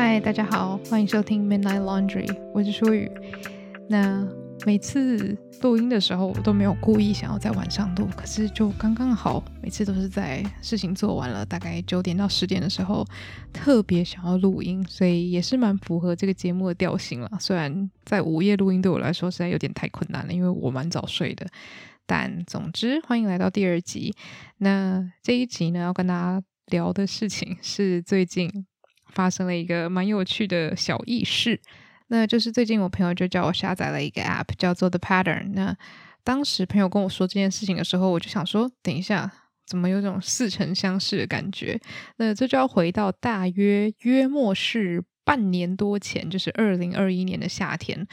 嗨，大家好，欢迎收听 Midnight Laundry， 我是舒雨。那每次录音的时候，我都没有故意想要在晚上录，可是就刚刚好，每次都是在事情做完了，大概9点到10点的时候，特别想要录音，所以也是蛮符合这个节目的调性啦。虽然在午夜录音对我来说实在有点太困难了，因为我蛮早睡的。但总之，欢迎来到第二集。那这一集呢，要跟大家聊的事情是最近发生了一个蛮有趣的小轶事。那就是最近我朋友就叫我下载了一个 app 叫做 The Pattern。 那当时朋友跟我说这件事情的时候，我就想说等一下怎么有种似曾相识的感觉。那这就要回到大约莫是半年多前，就是2021年的夏天。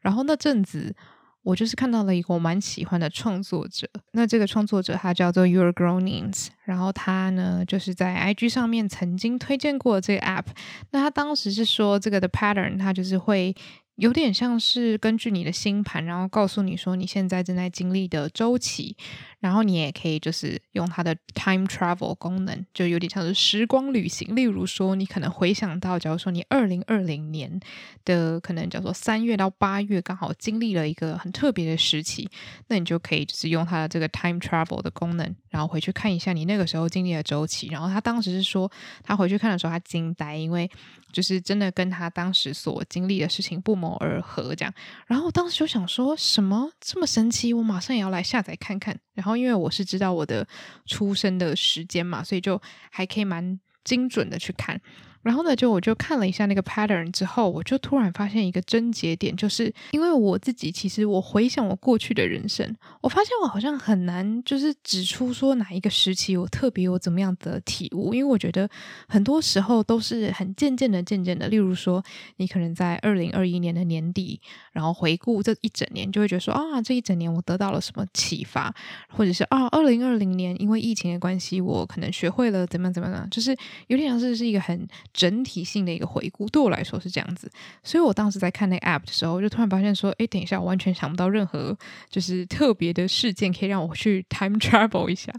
然后那阵子我就是看到了一个我蛮喜欢的创作者，那这个创作者他叫做 YourGrownings， 然后他呢就是在 IG 上面曾经推荐过这个 app。 那他当时是说这个的 pattern 他就是会有点像是根据你的星盘，然后告诉你说你现在正在经历的周期，然后你也可以就是用它的 time travel 功能，就有点像是时光旅行。例如说你可能回想到，假如说你2020年的可能叫做3月到8月刚好经历了一个很特别的时期，那你就可以就是用它的这个 time travel 的功能，然后回去看一下你那个时候经历的周期。然后他当时是说他回去看的时候他惊呆，因为就是真的跟他当时所经历的事情不谋而合这样。然后我当时就想说什么这么神奇，我马上也要来下载看看。然后因为我是知道我的出生的时间嘛，所以就还可以蛮精准的去看。然后呢，就我就看了一下那个 pattern 之后，我就突然发现一个症结点，就是因为我自己其实我回想我过去的人生，我发现我好像很难就是指出说哪一个时期我特别有怎么样的体悟。因为我觉得很多时候都是很渐渐的，例如说你可能在2021年的年底，然后回顾这一整年，就会觉得说啊，这一整年我得到了什么启发，或者是啊，2020年因为疫情的关系我可能学会了怎么样，就是有点像是一个很整体性的一个回顾，对我来说是这样子。所以我当时在看那个 app 的时候，我就突然发现说，诶，等一下，我完全想不到任何就是特别的事件可以让我去 time travel 一下。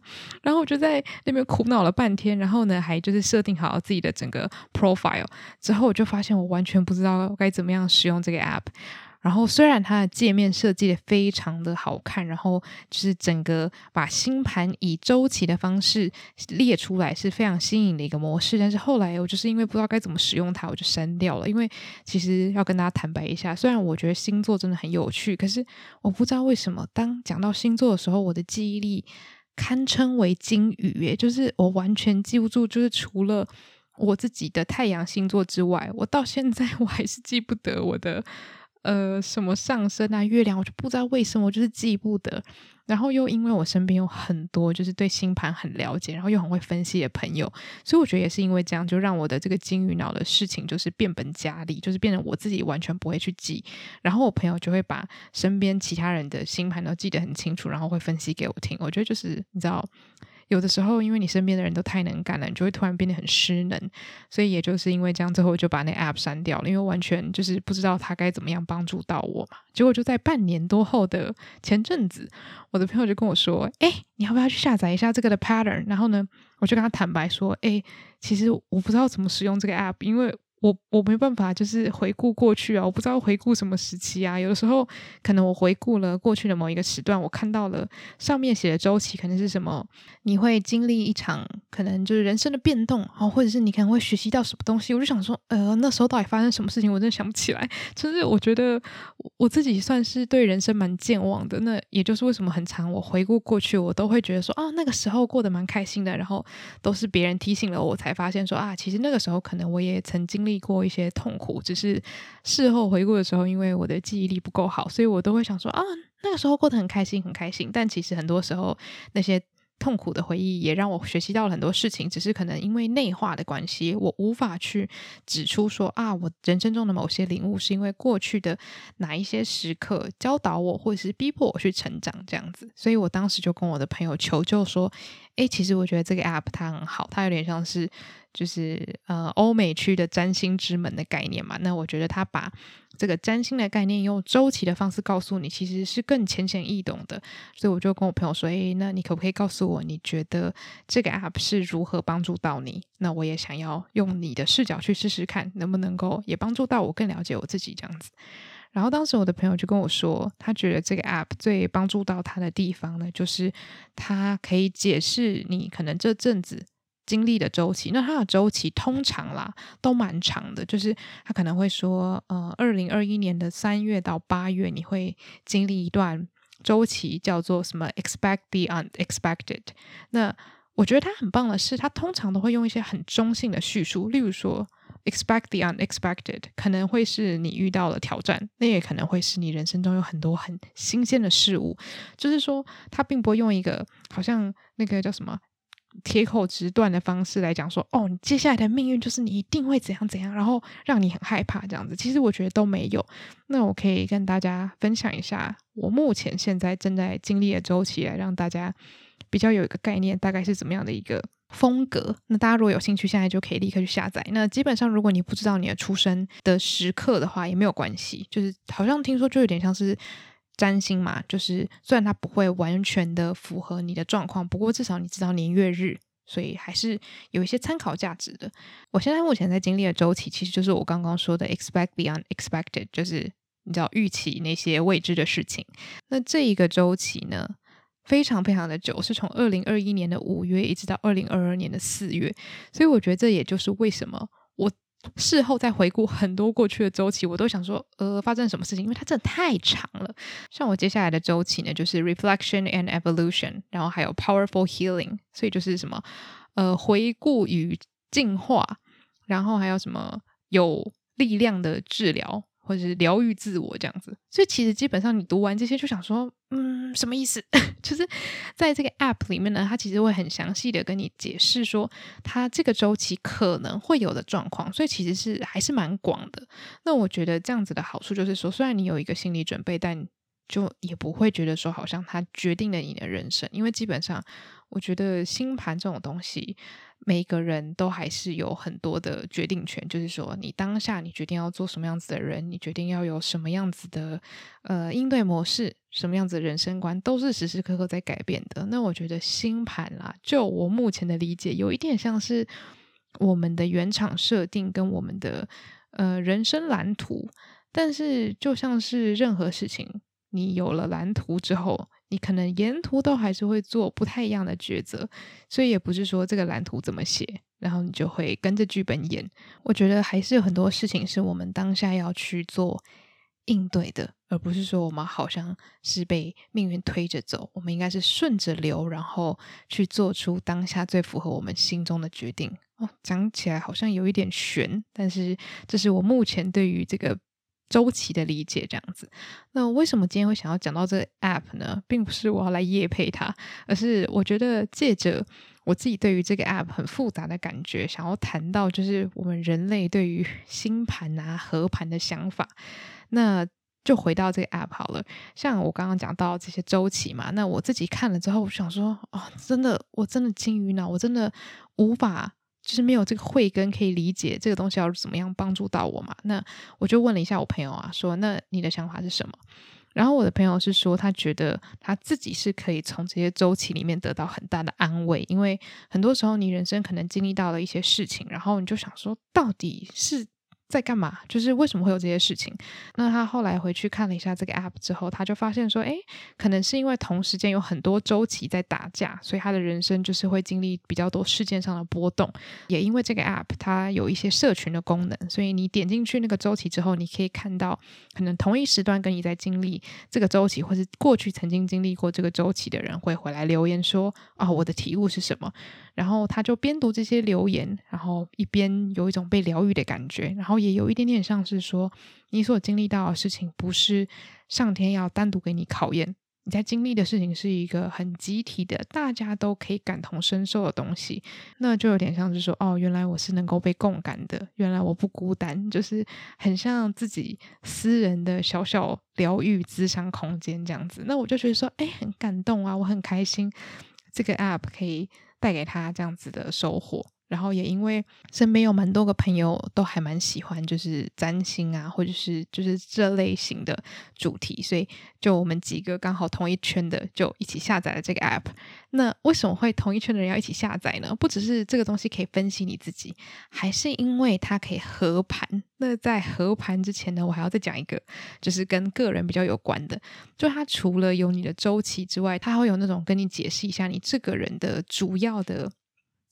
然后我就在那边苦恼了半天，然后呢还就是设定好自己的整个 profile 之后，我就发现我完全不知道该怎么样使用这个 app。然后虽然它的界面设计的非常的好看，然后就是整个把星盘以周期的方式列出来是非常新颖的一个模式，但是后来我就是因为不知道该怎么使用它，我就删掉了。因为其实要跟大家坦白一下，虽然我觉得星座真的很有趣，可是我不知道为什么当讲到星座的时候，我的记忆力堪称为金鱼耶，就是我完全记不住，就是除了我自己的太阳星座之外，我到现在我还是记不得我的什么上升啊月亮，我就不知道为什么我就是记不得。然后又因为我身边有很多就是对星盘很了解，然后又很会分析的朋友，所以我觉得也是因为这样，就让我的这个金鱼脑的事情就是变本加厉，就是变成我自己完全不会去记，然后我朋友就会把身边其他人的星盘都记得很清楚，然后会分析给我听。我觉得就是你知道有的时候因为你身边的人都太能干了，你就会突然变得很失能。所以也就是因为这样，最后我就把那 app 删掉了，因为完全就是不知道它该怎么样帮助到我嘛。结果就在半年多后的前阵子，我的朋友就跟我说，你要不要去下载一下这个的 pattern。 然后呢我就跟他坦白说，其实我不知道怎么使用这个 app， 因为我没办法就是回顾过去啊，我不知道回顾什么时期啊。有的时候可能我回顾了过去的某一个时段，我看到了上面写的周期可能是什么，你会经历一场可能就是人生的变动啊，或者是你可能会学习到什么东西，我就想说那时候到底发生什么事情我真的想不起来。就是我觉得我自己算是对人生蛮健忘的，那也就是为什么很常我回顾过去，我都会觉得说啊，那个时候过得蛮开心的，然后都是别人提醒了我才发现说啊，其实那个时候可能我也曾经历过一些痛苦，只是事后回顾的时候，因为我的记忆力不够好，所以我都会想说啊，那个时候过得很开心。但其实很多时候那些痛苦的回忆也让我学习到了很多事情，只是可能因为内化的关系，我无法去指出说啊，我人生中的某些领悟是因为过去的哪一些时刻教导我或是逼迫我去成长这样子。所以我当时就跟我的朋友求救说，其实我觉得这个 app 它很好，它有点像是就是欧美区的占星之门的概念嘛，那我觉得他把这个占星的概念用周期的方式告诉你，其实是更浅显易懂的。所以我就跟我朋友说，诶，那你可不可以告诉我你觉得这个 app 是如何帮助到你，那我也想要用你的视角去试试看能不能够也帮助到我更了解我自己这样子。然后当时我的朋友就跟我说，他觉得这个 app 最帮助到他的地方呢，就是他可以解释你可能这阵子经历的周期。那它的周期通常啦都蛮长的，就是他可能会说2021年的3月到8月你会经历一段周期叫做什么 expect the unexpected。 那我觉得他很棒的是，他通常都会用一些很中性的叙述，例如说expect the unexpected 可能会是你遇到了挑战，那也可能会是你人生中有很多很新鲜的事物，就是说他并不会用一个好像那个叫什么铁口直断的方式来讲说，哦，你接下来的命运就是你一定会怎样怎样，然后让你很害怕这样子，其实我觉得都没有。那我可以跟大家分享一下我目前现在正在经历的周期，来让大家比较有一个概念大概是怎么样的一个风格。那大家如果有兴趣，现在就可以立刻去下载。那基本上如果你不知道你的出生的时刻的话也没有关系，就是好像听说就有点像是占星嘛，就是虽然它不会完全的符合你的状况，不过至少你知道年月日，所以还是有一些参考价值的。我现在目前在经历的周期其实就是我刚刚说的 expect the unexpected， 就是你知道预期那些未知的事情。那这一个周期呢非常非常的久，是从2021年的5月一直到2022年的4月，所以我觉得这也就是为什么我事后再回顾很多过去的周期，我都想说发生什么事情，因为它真的太长了。像我接下来的周期呢就是 reflection and evolution， 然后还有 powerful healing， 所以就是什么回顾与进化，然后还有什么有力量的治疗或者是疗愈自我这样子。所以其实基本上你读完这些就想说什么意思就是在这个 app 里面呢，它其实会很详细的跟你解释说它这个周期可能会有的状况，所以其实是还是蛮广的。那我觉得这样子的好处就是说，虽然你有一个心理准备，但就也不会觉得说好像它决定了你的人生，因为基本上我觉得星盘这种东西每个人都还是有很多的决定权，就是说你当下你决定要做什么样子的人，你决定要有什么样子的应对模式，什么样子的人生观，都是时时刻刻在改变的。那我觉得星盘啦，就我目前的理解有一点像是我们的原厂设定跟我们的人生蓝图，但是就像是任何事情你有了蓝图之后，你可能沿途都还是会做不太一样的抉择，所以也不是说这个蓝图怎么写然后你就会跟着剧本演。我觉得还是有很多事情是我们当下要去做应对的，而不是说我们好像是被命运推着走，我们应该是顺着流，然后去做出当下最符合我们心中的决定。讲起来好像有一点悬，但是这是我目前对于这个周期的理解这样子。那为什么今天会想要讲到这个 app 呢？并不是我要来业配它，而是我觉得借着我自己对于这个 app 很复杂的感觉，想要谈到就是我们人类对于星盘啊合盘的想法。那就回到这个 app 好了，像我刚刚讲到这些周期嘛，那我自己看了之后我想说我真的金鱼脑，我真的无法就是没有这个慧根可以理解这个东西要怎么样帮助到我嘛。那我就问了一下我朋友啊，说那你的想法是什么，然后我的朋友是说他觉得他自己是可以从这些周期里面得到很大的安慰，因为很多时候你人生可能经历到了一些事情，然后你就想说到底是在干嘛，就是为什么会有这些事情。那他后来回去看了一下这个 app 之后，他就发现说可能是因为同时间有很多周期在打架，所以他的人生就是会经历比较多事件上的波动。也因为这个 app 它有一些社群的功能，所以你点进去那个周期之后，你可以看到可能同一时段跟你在经历这个周期或是过去曾经经历过这个周期的人会回来留言说我的体悟是什么，然后他就边读这些留言，然后一边有一种被疗愈的感觉，然后也有一点点像是说你所经历到的事情不是上天要单独给你考验，你在经历的事情是一个很集体的，大家都可以感同身受的东西。那就有点像是说原来我是能够被共感的，原来我不孤单，就是很像自己私人的小小疗愈咨商空间这样子。那我就觉得说很感动啊，我很开心这个 app 可以带给他这样子的收获。然后也因为身边有蛮多个朋友都还蛮喜欢就是占星啊，或者是就是这类型的主题，所以就我们几个刚好同一圈的就一起下载了这个 app。 那为什么会同一圈的人要一起下载呢？不只是这个东西可以分析你自己，还是因为它可以合盘。那在合盘之前呢，我还要再讲一个就是跟个人比较有关的，就它除了有你的周期之外，它会有那种跟你解释一下你这个人的主要的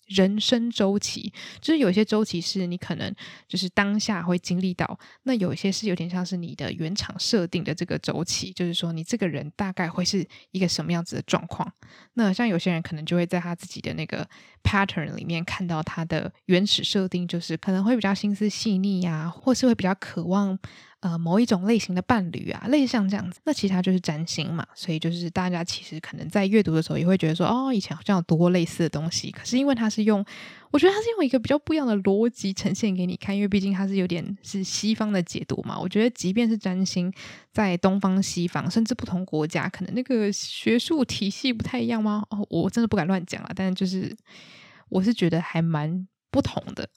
人生周期，就是有些周期是你可能就是当下会经历到，那有些是有点像是你的原厂设定的这个周期，就是说你这个人大概会是一个什么样子的状况。那像有些人可能就会在他自己的那个 pattern 里面看到他的原始设定，就是可能会比较心思细腻啊，或是会比较渴望某一种类型的伴侣啊，类似像这样子。那其实它就是占星嘛，所以就是大家其实可能在阅读的时候也会觉得说，哦，以前好像有读过类似的东西，可是因为它是用，我觉得它是用一个比较不一样的逻辑呈现给你看，因为毕竟它是有点是西方的解读嘛。我觉得即便是占星在东方西方甚至不同国家可能那个学术体系不太一样吗？哦，我真的不敢乱讲啦，但就是我是觉得还蛮不同的。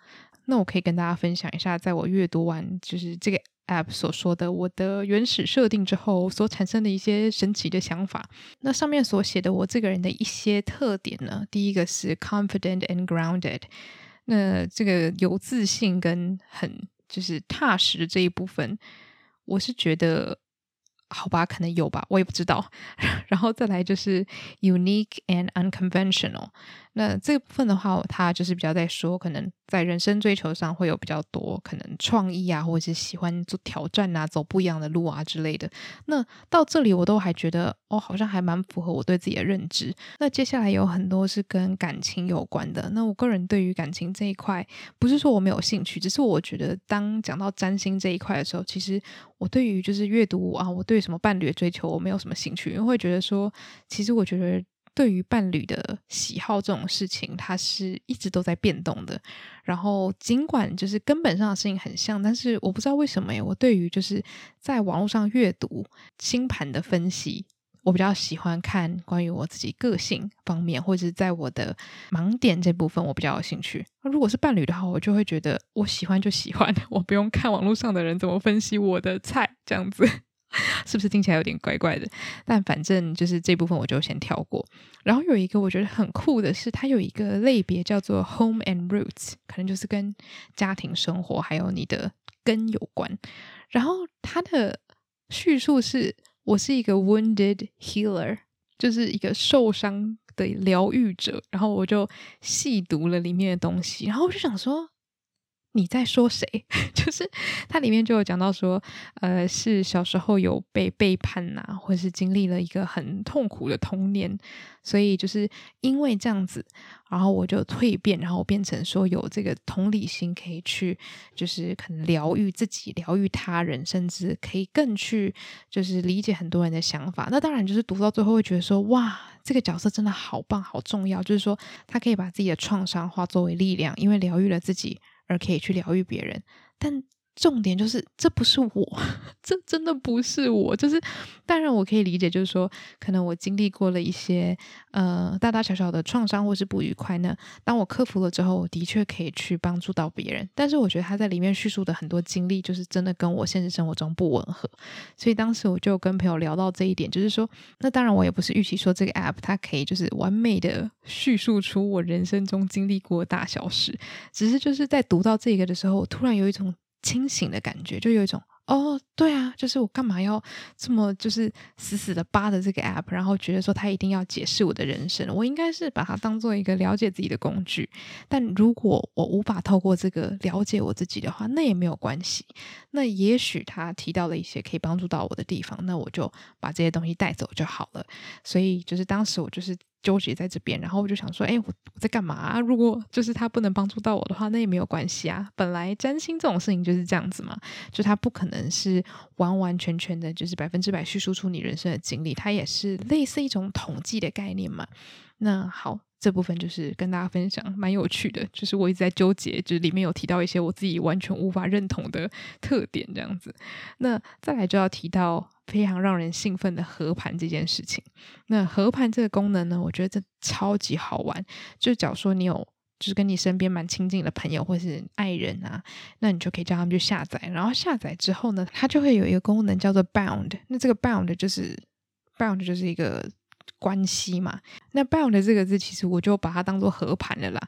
那我可以跟大家分享一下，在我阅读完就是这个app 所说的我的原始设定之后所产生的一些神奇的想法。那上面所写的我这个人的一些特点呢，第一个是 confident and grounded， 那这个有自信跟很就是踏实这一部分，我是觉得好吧，可能有吧，我也不知道。然后再来就是 unique and unconventional， 那这部分的话它就是比较在说可能在人生追求上会有比较多可能创意啊，或者是喜欢做挑战啊，走不一样的路啊之类的。那到这里我都还觉得哦，好像还蛮符合我对自己的认知。那接下来有很多是跟感情有关的，那我个人对于感情这一块不是说我没有兴趣，只是我觉得当讲到占星这一块的时候，其实我对于就是阅读啊，我对什么伴侣的追求我没有什么兴趣，因为会觉得说其实我觉得对于伴侣的喜好这种事情它是一直都在变动的，然后尽管就是根本上的事情很像，但是我不知道为什么我对于就是在网络上阅读星盘的分析，我比较喜欢看关于我自己个性方面，或者是在我的盲点这部分我比较有兴趣。如果是伴侣的话，我就会觉得我喜欢就喜欢，我不用看网络上的人怎么分析我的菜这样子是不是听起来有点怪怪的？但反正就是这部分我就先跳过。然后有一个我觉得很酷的是，它有一个类别叫做 Home and Roots， 可能就是跟家庭生活还有你的根有关。然后它的叙述是，我是一个 wounded healer， 就是一个受伤的疗愈者。然后我就细读了里面的东西，然后我就想说你在说谁？就是它里面就有讲到说是小时候有被背叛啊，或是经历了一个很痛苦的童年，所以就是因为这样子，然后我就蜕变，然后我变成说有这个同理心，可以去就是可能疗愈自己，疗愈他人，甚至可以更去就是理解很多人的想法。那当然就是读到最后会觉得说，哇，这个角色真的好棒好重要，就是说他可以把自己的创伤化作为力量，因为疗愈了自己而可以去疗愈别人。但重点就是这不是我，这真的不是我。就是当然我可以理解，就是说可能我经历过了一些大大小小的创伤或是不愉快呢，当我克服了之后，我的确可以去帮助到别人。但是我觉得他在里面叙述的很多经历就是真的跟我现实生活中不吻合，所以当时我就跟朋友聊到这一点，就是说那当然我也不是预期说这个 app 它可以就是完美的叙述出我人生中经历过的大小事，只是就是在读到这个的时候，我突然有一种清醒的感觉，就有一种哦，对啊，就是我干嘛要这么就是死死的扒着这个 app， 然后觉得说它一定要解释我的人生。我应该是把它当做一个了解自己的工具，但如果我无法透过这个了解我自己的话，那也没有关系。那也许他提到了一些可以帮助到我的地方，那我就把这些东西带走就好了。所以就是当时我就是纠结在这边，然后我就想说我在干嘛啊？如果就是他不能帮助到我的话，那也没有关系啊。本来占星这种事情就是这样子嘛，就他不可能是完完全全的就是100%叙述出你人生的经历，它也是类似一种统计的概念嘛。那好，这部分就是跟大家分享，蛮有趣的，就是我一直在纠结，就是里面有提到一些我自己完全无法认同的特点这样子。那再来就要提到非常让人兴奋的合盘这件事情。那合盘这个功能呢，我觉得这超级好玩，就假如说你有就是跟你身边蛮亲近的朋友或是爱人啊，那你就可以叫他们去下载，然后下载之后呢，它就会有一个功能叫做 bound。 那这个 bound 就是一个关系嘛，那 bound 这个字其实我就把它当做合盘了啦。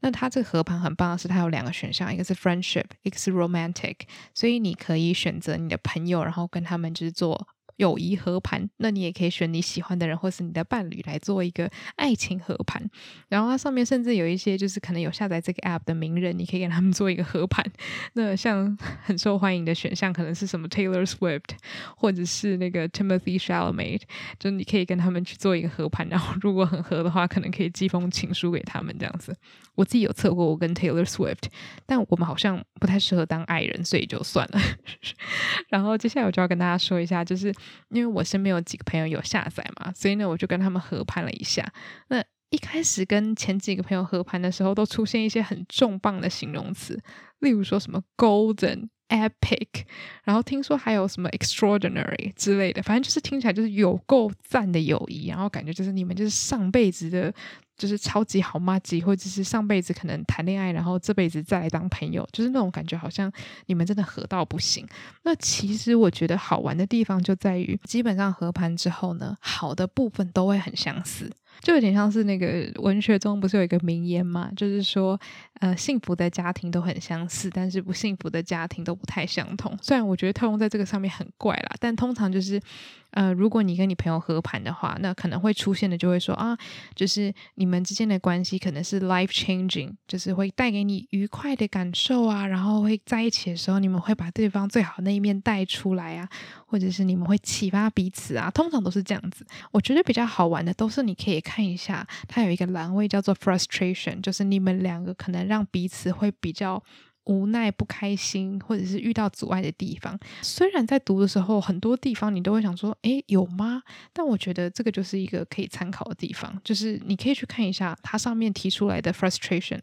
那它这个合盘很棒的是它有两个选项，一个是 friendship， 一个是 romantic， 所以你可以选择你的朋友，然后跟他们就是做友谊合盘，那你也可以选你喜欢的人或是你的伴侣来做一个爱情合盘，然后它上面甚至有一些就是可能有下载这个 app 的名人，你可以跟他们做一个合盘。那像很受欢迎的选项可能是什么 Taylor Swift 或者是那个 Timothée Chalamet， 就是你可以跟他们去做一个合盘，然后如果很合的话可能可以寄封情书给他们这样子。我自己有测过我跟 Taylor Swift， 但我们好像不太适合当爱人，所以就算了然后接下来我就要跟大家说一下，就是因为我身边有几个朋友有下载嘛，所以呢我就跟他们合盘了一下。那一开始跟前几个朋友合盘的时候都出现一些很重磅的形容词，例如说什么 golden epic， 然后听说还有什么 extraordinary 之类的，反正就是听起来就是有够赞的友谊，然后感觉就是你们就是上辈子的就是超级好麻吉，或者是上辈子可能谈恋爱然后这辈子再来当朋友，就是那种感觉好像你们真的合到不行。那其实我觉得好玩的地方就在于基本上合盘之后呢，好的部分都会很相似，就有点像是那个文学中不是有一个名言嘛，就是说幸福的家庭都很相似，但是不幸福的家庭都不太相同。虽然我觉得套用在这个上面很怪啦，但通常就是如果你跟你朋友合盘的话，那可能会出现的就会说啊，就是你们之间的关系可能是 life changing， 就是会带给你愉快的感受啊，然后会在一起的时候你们会把对方最好那一面带出来啊，或者是你们会启发彼此啊，通常都是这样子。我觉得比较好玩的都是你可以看一下它有一个栏位叫做 frustration， 就是你们两个可能让彼此会比较无奈、不开心或者是遇到阻碍的地方。虽然在读的时候很多地方你都会想说诶有吗，但我觉得这个就是一个可以参考的地方，就是你可以去看一下它上面提出来的 frustration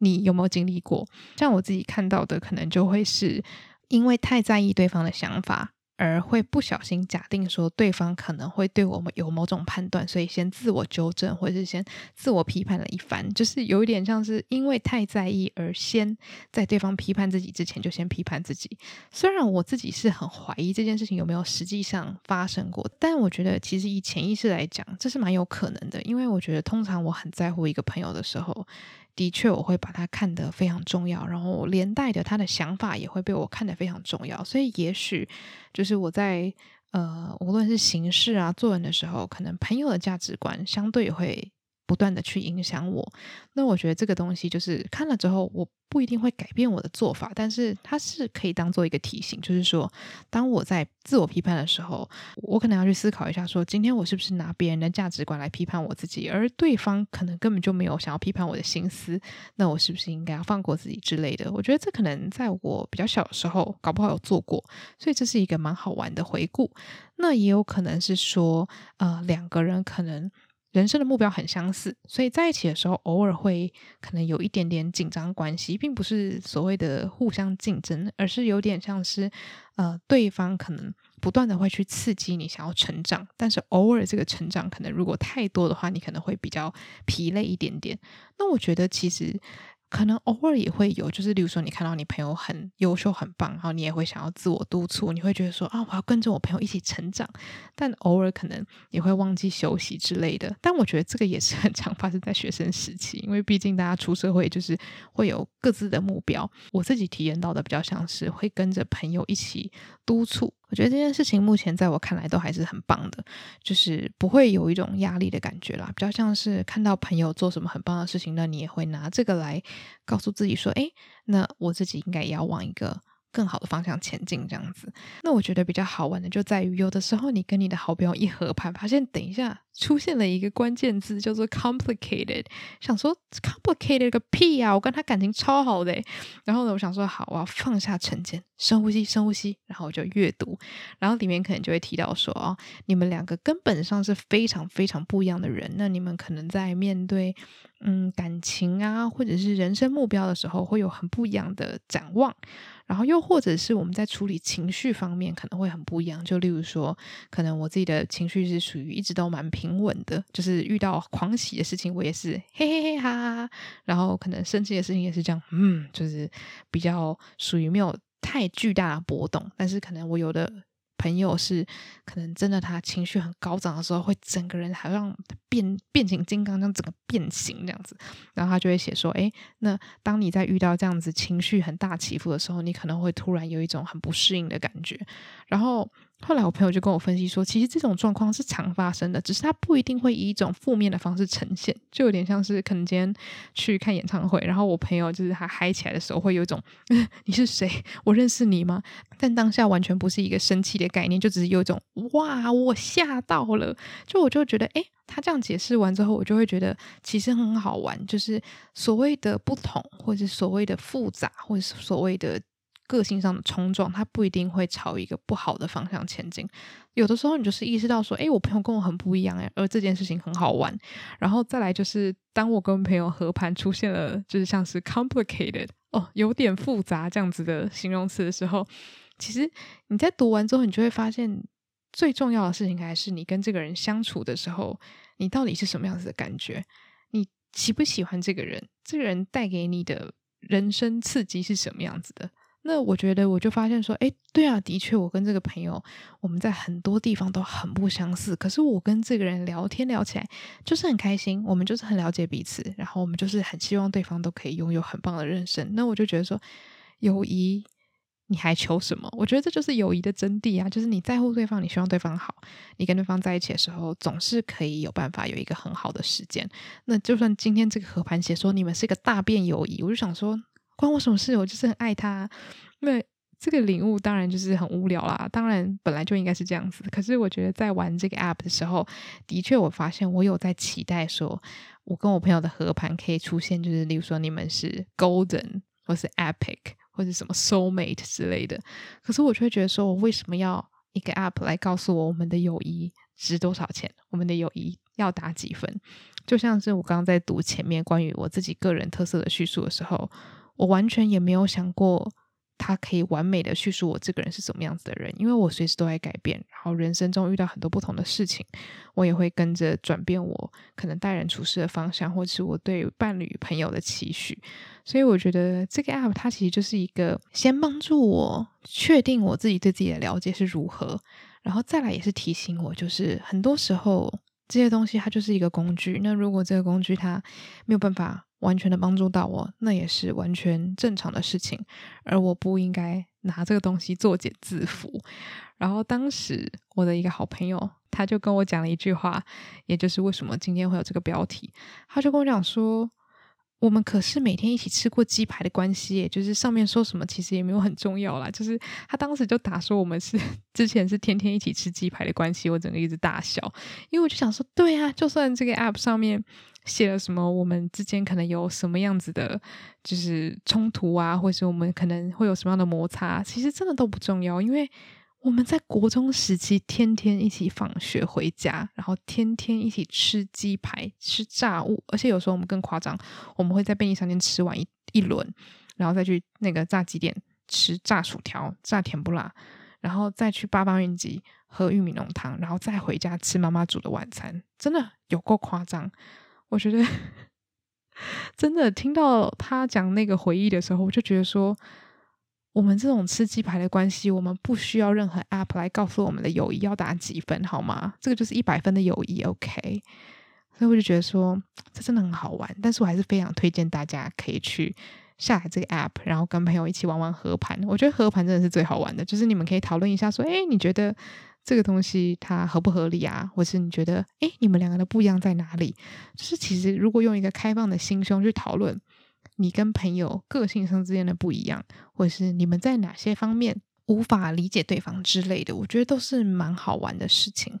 你有没有经历过。像我自己看到的可能就会是因为太在意对方的想法而会不小心假定说对方可能会对我们有某种判断，所以先自我纠正或者是先自我批判了一番，就是有一点像是因为太在意而先在对方批判自己之前就先批判自己。虽然我自己是很怀疑这件事情有没有实际上发生过，但我觉得其实以潜意识来讲这是蛮有可能的。因为我觉得通常我很在乎一个朋友的时候，的确我会把他看得非常重要，然后连带的他的想法也会被我看得非常重要，所以也许就是我在无论是行事啊做人的时候，可能朋友的价值观相对也会不断的去影响我。那我觉得这个东西就是看了之后我不一定会改变我的做法，但是它是可以当做一个提醒，就是说当我在自我批判的时候，我可能要去思考一下说今天我是不是拿别人的价值观来批判我自己，而对方可能根本就没有想要批判我的心思，那我是不是应该要放过自己之类的。我觉得这可能在我比较小的时候搞不好有做过，所以这是一个蛮好玩的回顾。那也有可能是说两个人可能人生的目标很相似，所以在一起的时候偶尔会可能有一点点紧张关系，并不是所谓的互相竞争，而是有点像是对方可能不断的会去刺激你想要成长，但是偶尔这个成长可能如果太多的话你可能会比较疲累一点点。那我觉得其实可能偶尔也会有，就是例如说你看到你朋友很优秀很棒，然后你也会想要自我督促，你会觉得说啊，我要跟着我朋友一起成长，但偶尔可能也会忘记休息之类的。但我觉得这个也是很常发生在学生时期，因为毕竟大家出社会就是会有各自的目标。我自己体验到的比较像是会跟着朋友一起督促，我觉得这件事情目前在我看来都还是很棒的，就是不会有一种压力的感觉啦，比较像是看到朋友做什么很棒的事情，那你也会拿这个来告诉自己说诶，那我自己应该也要往一个更好的方向前进这样子。那我觉得比较好玩的就在于有的时候你跟你的好朋友一合盘，发现等一下出现了一个关键字叫做 complicated， 想说 complicated 个屁啊，我跟他感情超好的耶。然后呢我想说好，我要放下成见，深呼吸深呼吸，然后我就阅读，然后里面可能就会提到说你们两个根本上是非常非常不一样的人，那你们可能在面对感情啊或者是人生目标的时候会有很不一样的展望，然后又或者是我们在处理情绪方面可能会很不一样，就例如说可能我自己的情绪是属于一直都蛮平平稳的，就是遇到狂喜的事情我也是嘿嘿嘿哈哈，然后可能生气的事情也是这样，就是比较属于没有太巨大的波动。但是可能我有的朋友是可能真的他情绪很高涨的时候会整个人好像变形金刚这样整个变形这样子，然后他就会写说那当你在遇到这样子情绪很大起伏的时候，你可能会突然有一种很不适应的感觉。然后后来我朋友就跟我分析说，其实这种状况是常发生的，只是它不一定会以一种负面的方式呈现，就有点像是可能今天去看演唱会，然后我朋友就是他嗨起来的时候会有一种你是谁，我认识你吗？但当下完全不是一个生气的概念，就只是有一种哇我吓到了，我就觉得他这样解释完之后，我就会觉得其实很好玩，就是所谓的不同或者所谓的复杂或者所谓的个性上的冲撞，它不一定会朝一个不好的方向前进。有的时候你就是意识到说我朋友跟我很不一样而这件事情很好玩。然后再来就是当我跟朋友和盘出现了就是像是 complicated 有点复杂这样子的形容词的时候，其实你在读完之后你就会发现，最重要的事情还是你跟这个人相处的时候你到底是什么样子的感觉，你喜不喜欢这个人，这个人带给你的人生刺激是什么样子的。那我觉得我就发现说对啊，的确我跟这个朋友我们在很多地方都很不相似，可是我跟这个人聊天聊起来就是很开心，我们就是很了解彼此，然后我们就是很希望对方都可以拥有很棒的人生。那我就觉得说友谊你还求什么？我觉得这就是友谊的真谛啊，就是你在乎对方，你希望对方好，你跟对方在一起的时候总是可以有办法有一个很好的时间。那就算今天这个合盘写说你们是一个大变友谊，我就想说关我什么事，我就是很爱他。那这个领悟当然就是很无聊啦，当然本来就应该是这样子。可是我觉得在玩这个 app 的时候，的确我发现我有在期待说我跟我朋友的合盘可以出现，就是例如说你们是 golden 或是 epic 或是什么 soulmate 之类的。可是我就会觉得说，我为什么要一个 app 来告诉我我们的友谊值多少钱，我们的友谊要打几分。就像是我刚刚在读前面关于我自己个人特色的叙述的时候，我完全也没有想过他可以完美的叙述我这个人是怎么样子的人，因为我随时都在改变，然后人生中遇到很多不同的事情，我也会跟着转变我可能待人处事的方向，或是我对伴侣朋友的期许。所以我觉得这个 app 它其实就是一个先帮助我确定我自己对自己的了解是如何，然后再来也是提醒我，就是很多时候这些东西它就是一个工具，那如果这个工具它没有办法完全的帮助到我，那也是完全正常的事情，而我不应该拿这个东西作茧自缚。然后当时我的一个好朋友他就跟我讲了一句话，也就是为什么今天会有这个标题。他就跟我讲说，我们可是每天一起吃过鸡排的关系耶，就是上面说什么其实也没有很重要啦。就是他当时就打说我们是之前是天天一起吃鸡排的关系，我整个一直大笑，因为我就想说对啊，就算这个 app 上面写了什么我们之间可能有什么样子的就是冲突啊，或是我们可能会有什么样的摩擦，其实真的都不重要，因为我们在国中时期天天一起放学回家，然后天天一起吃鸡排吃炸物，而且有时候我们更夸张，我们会在便利商店吃完一轮，然后再去那个炸鸡店吃炸薯条炸甜不辣，然后再去八方云集喝玉米浓汤，然后再回家吃妈妈煮的晚餐，真的有够夸张。我觉得真的听到他讲那个回忆的时候，我就觉得说我们这种吃鸡排的关系，我们不需要任何 app 来告诉我们的友谊要打几分好吗？这个就是100分的友谊 OK。 所以我就觉得说这真的很好玩，但是我还是非常推荐大家可以去下载这个 app， 然后跟朋友一起玩玩合盘。我觉得合盘真的是最好玩的，就是你们可以讨论一下说你觉得这个东西它合不合理啊，或是你觉得你们两个的不一样在哪里。就是其实如果用一个开放的心胸去讨论你跟朋友个性上之间的不一样，或是你们在哪些方面无法理解对方之类的，我觉得都是蛮好玩的事情。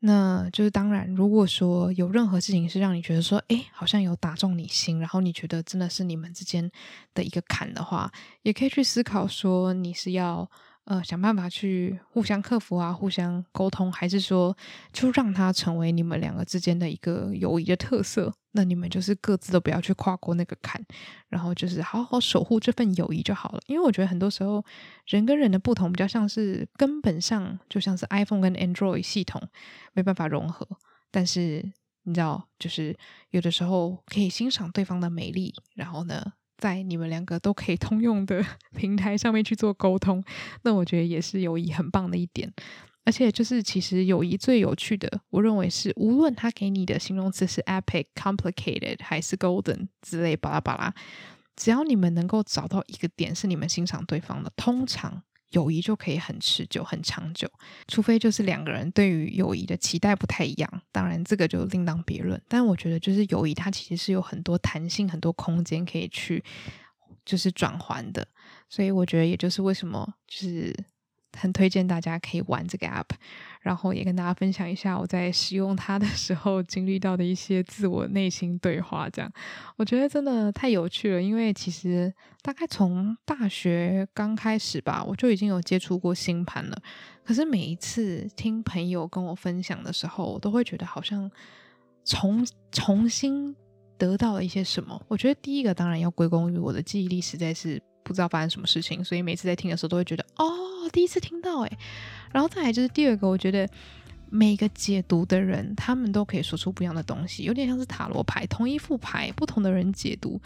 那就是当然如果说有任何事情是让你觉得说好像有打中你心，然后你觉得真的是你们之间的一个坎的话，也可以去思考说你是要想办法去互相克服啊，互相沟通，还是说就让它成为你们两个之间的一个友谊的特色，那你们就是各自都不要去跨过那个坎，然后就是好好守护这份友谊就好了。因为我觉得很多时候人跟人的不同比较像是根本上就像是 iPhone 跟 Android 系统没办法融合，但是你知道，就是有的时候可以欣赏对方的美丽，然后呢在你们两个都可以通用的平台上面去做沟通，那我觉得也是友谊很棒的一点。而且就是其实友谊最有趣的，我认为是无论他给你的形容词是 epic、complicated 还是 golden 之类巴拉巴拉，只要你们能够找到一个点是你们欣赏对方的，通常友谊就可以很持久很长久，除非就是两个人对于友谊的期待不太一样，当然这个就另当别论。但我觉得就是友谊它其实是有很多弹性很多空间可以去就是转换的，所以我觉得也就是为什么就是很推荐大家可以玩这个 app， 然后也跟大家分享一下我在使用它的时候经历到的一些自我内心对话，这样我觉得真的太有趣了。因为其实大概从大学刚开始吧，我就已经有接触过星盘了，可是每一次听朋友跟我分享的时候，我都会觉得好像重新得到了一些什么。我觉得第一个当然要归功于我的记忆力实在是不知道发生什么事情，所以每次在听的时候都会觉得哦，第一次听到耶。然后再来就是第二个，我觉得每个解读的人他们都可以说出不一样的东西，有点像是塔罗牌，同一副牌不同的人解读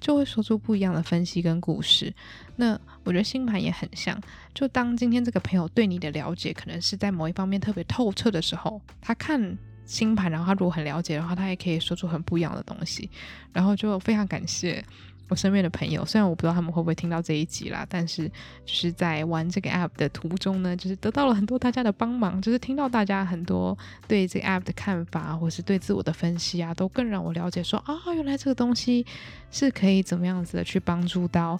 就会说出不一样的分析跟故事。那我觉得星盘也很像，就当今天这个朋友对你的了解可能是在某一方面特别透彻的时候，他看星盘然后他如果很了解的话，他也可以说出很不一样的东西。然后就非常感谢我身边的朋友，虽然我不知道他们会不会听到这一集啦，但是就是在玩这个 app 的途中呢，就是得到了很多大家的帮忙，就是听到大家很多对这个 app 的看法或是对自我的分析啊，都更让我了解说啊、哦，原来这个东西是可以怎么样子的去帮助到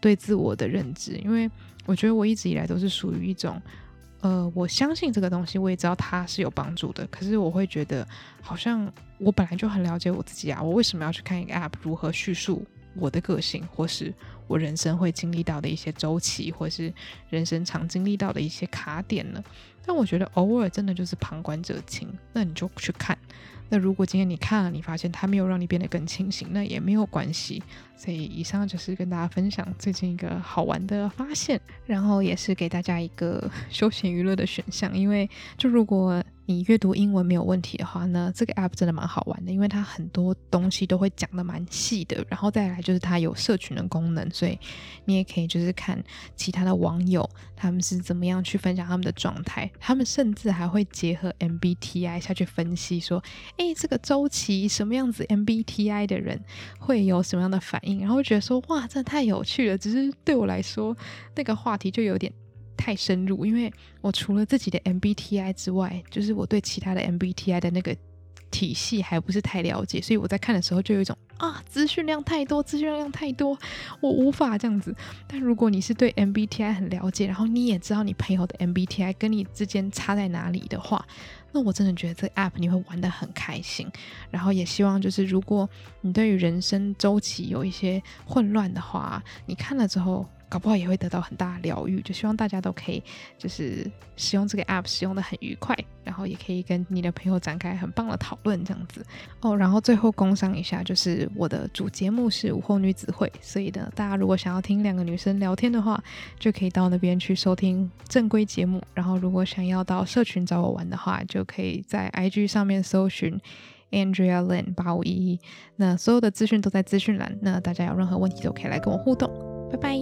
对自我的认知。因为我觉得我一直以来都是属于一种我相信这个东西，我也知道它是有帮助的，可是我会觉得好像我本来就很了解我自己啊，我为什么要去看一个 app 如何叙述我的个性，或是我人生会经历到的一些周期，或是人生常经历到的一些卡点呢？但我觉得偶尔真的就是旁观者清，那你就去看，那如果今天你看了你发现它没有让你变得更清醒，那也没有关系。所以以上就是跟大家分享最近一个好玩的发现，然后也是给大家一个休闲娱乐的选项。因为就如果你阅读英文没有问题的话呢，这个 app 真的蛮好玩的，因为它很多东西都会讲得蛮细的，然后再来就是它有社群的功能，所以你也可以就是看其他的网友他们是怎么样去分享他们的状态，他们甚至还会结合 MBTI 下去分析说这个周期什么样子 MBTI 的人会有什么样的反应，然后觉得说哇真的太有趣了。只是对我来说那个话题就有点太深入，因为我除了自己的 MBTI 之外，就是我对其他的 MBTI 的那个体系还不是太了解，所以我在看的时候就有一种资讯量太多，我无法这样子。但如果你是对 MBTI 很了解，然后你也知道你朋友的 MBTI 跟你之间差在哪里的话，那我真的觉得这个 app 你会玩得很开心。然后也希望就是如果你对于人生周期有一些混乱的话，你看了之后搞不好也会得到很大的疗愈，就希望大家都可以就是使用这个 app 使用得很愉快，然后也可以跟你的朋友展开很棒的讨论这样子哦。然后最后工商一下，就是我的主节目是午后女子会，所以呢大家如果想要听两个女生聊天的话，就可以到那边去收听正规节目。然后如果想要到社群找我玩的话，就可以在 IG 上面搜寻andrealin8511， 那所有的资讯都在资讯栏，那大家有任何问题都可以来跟我互动。拜拜。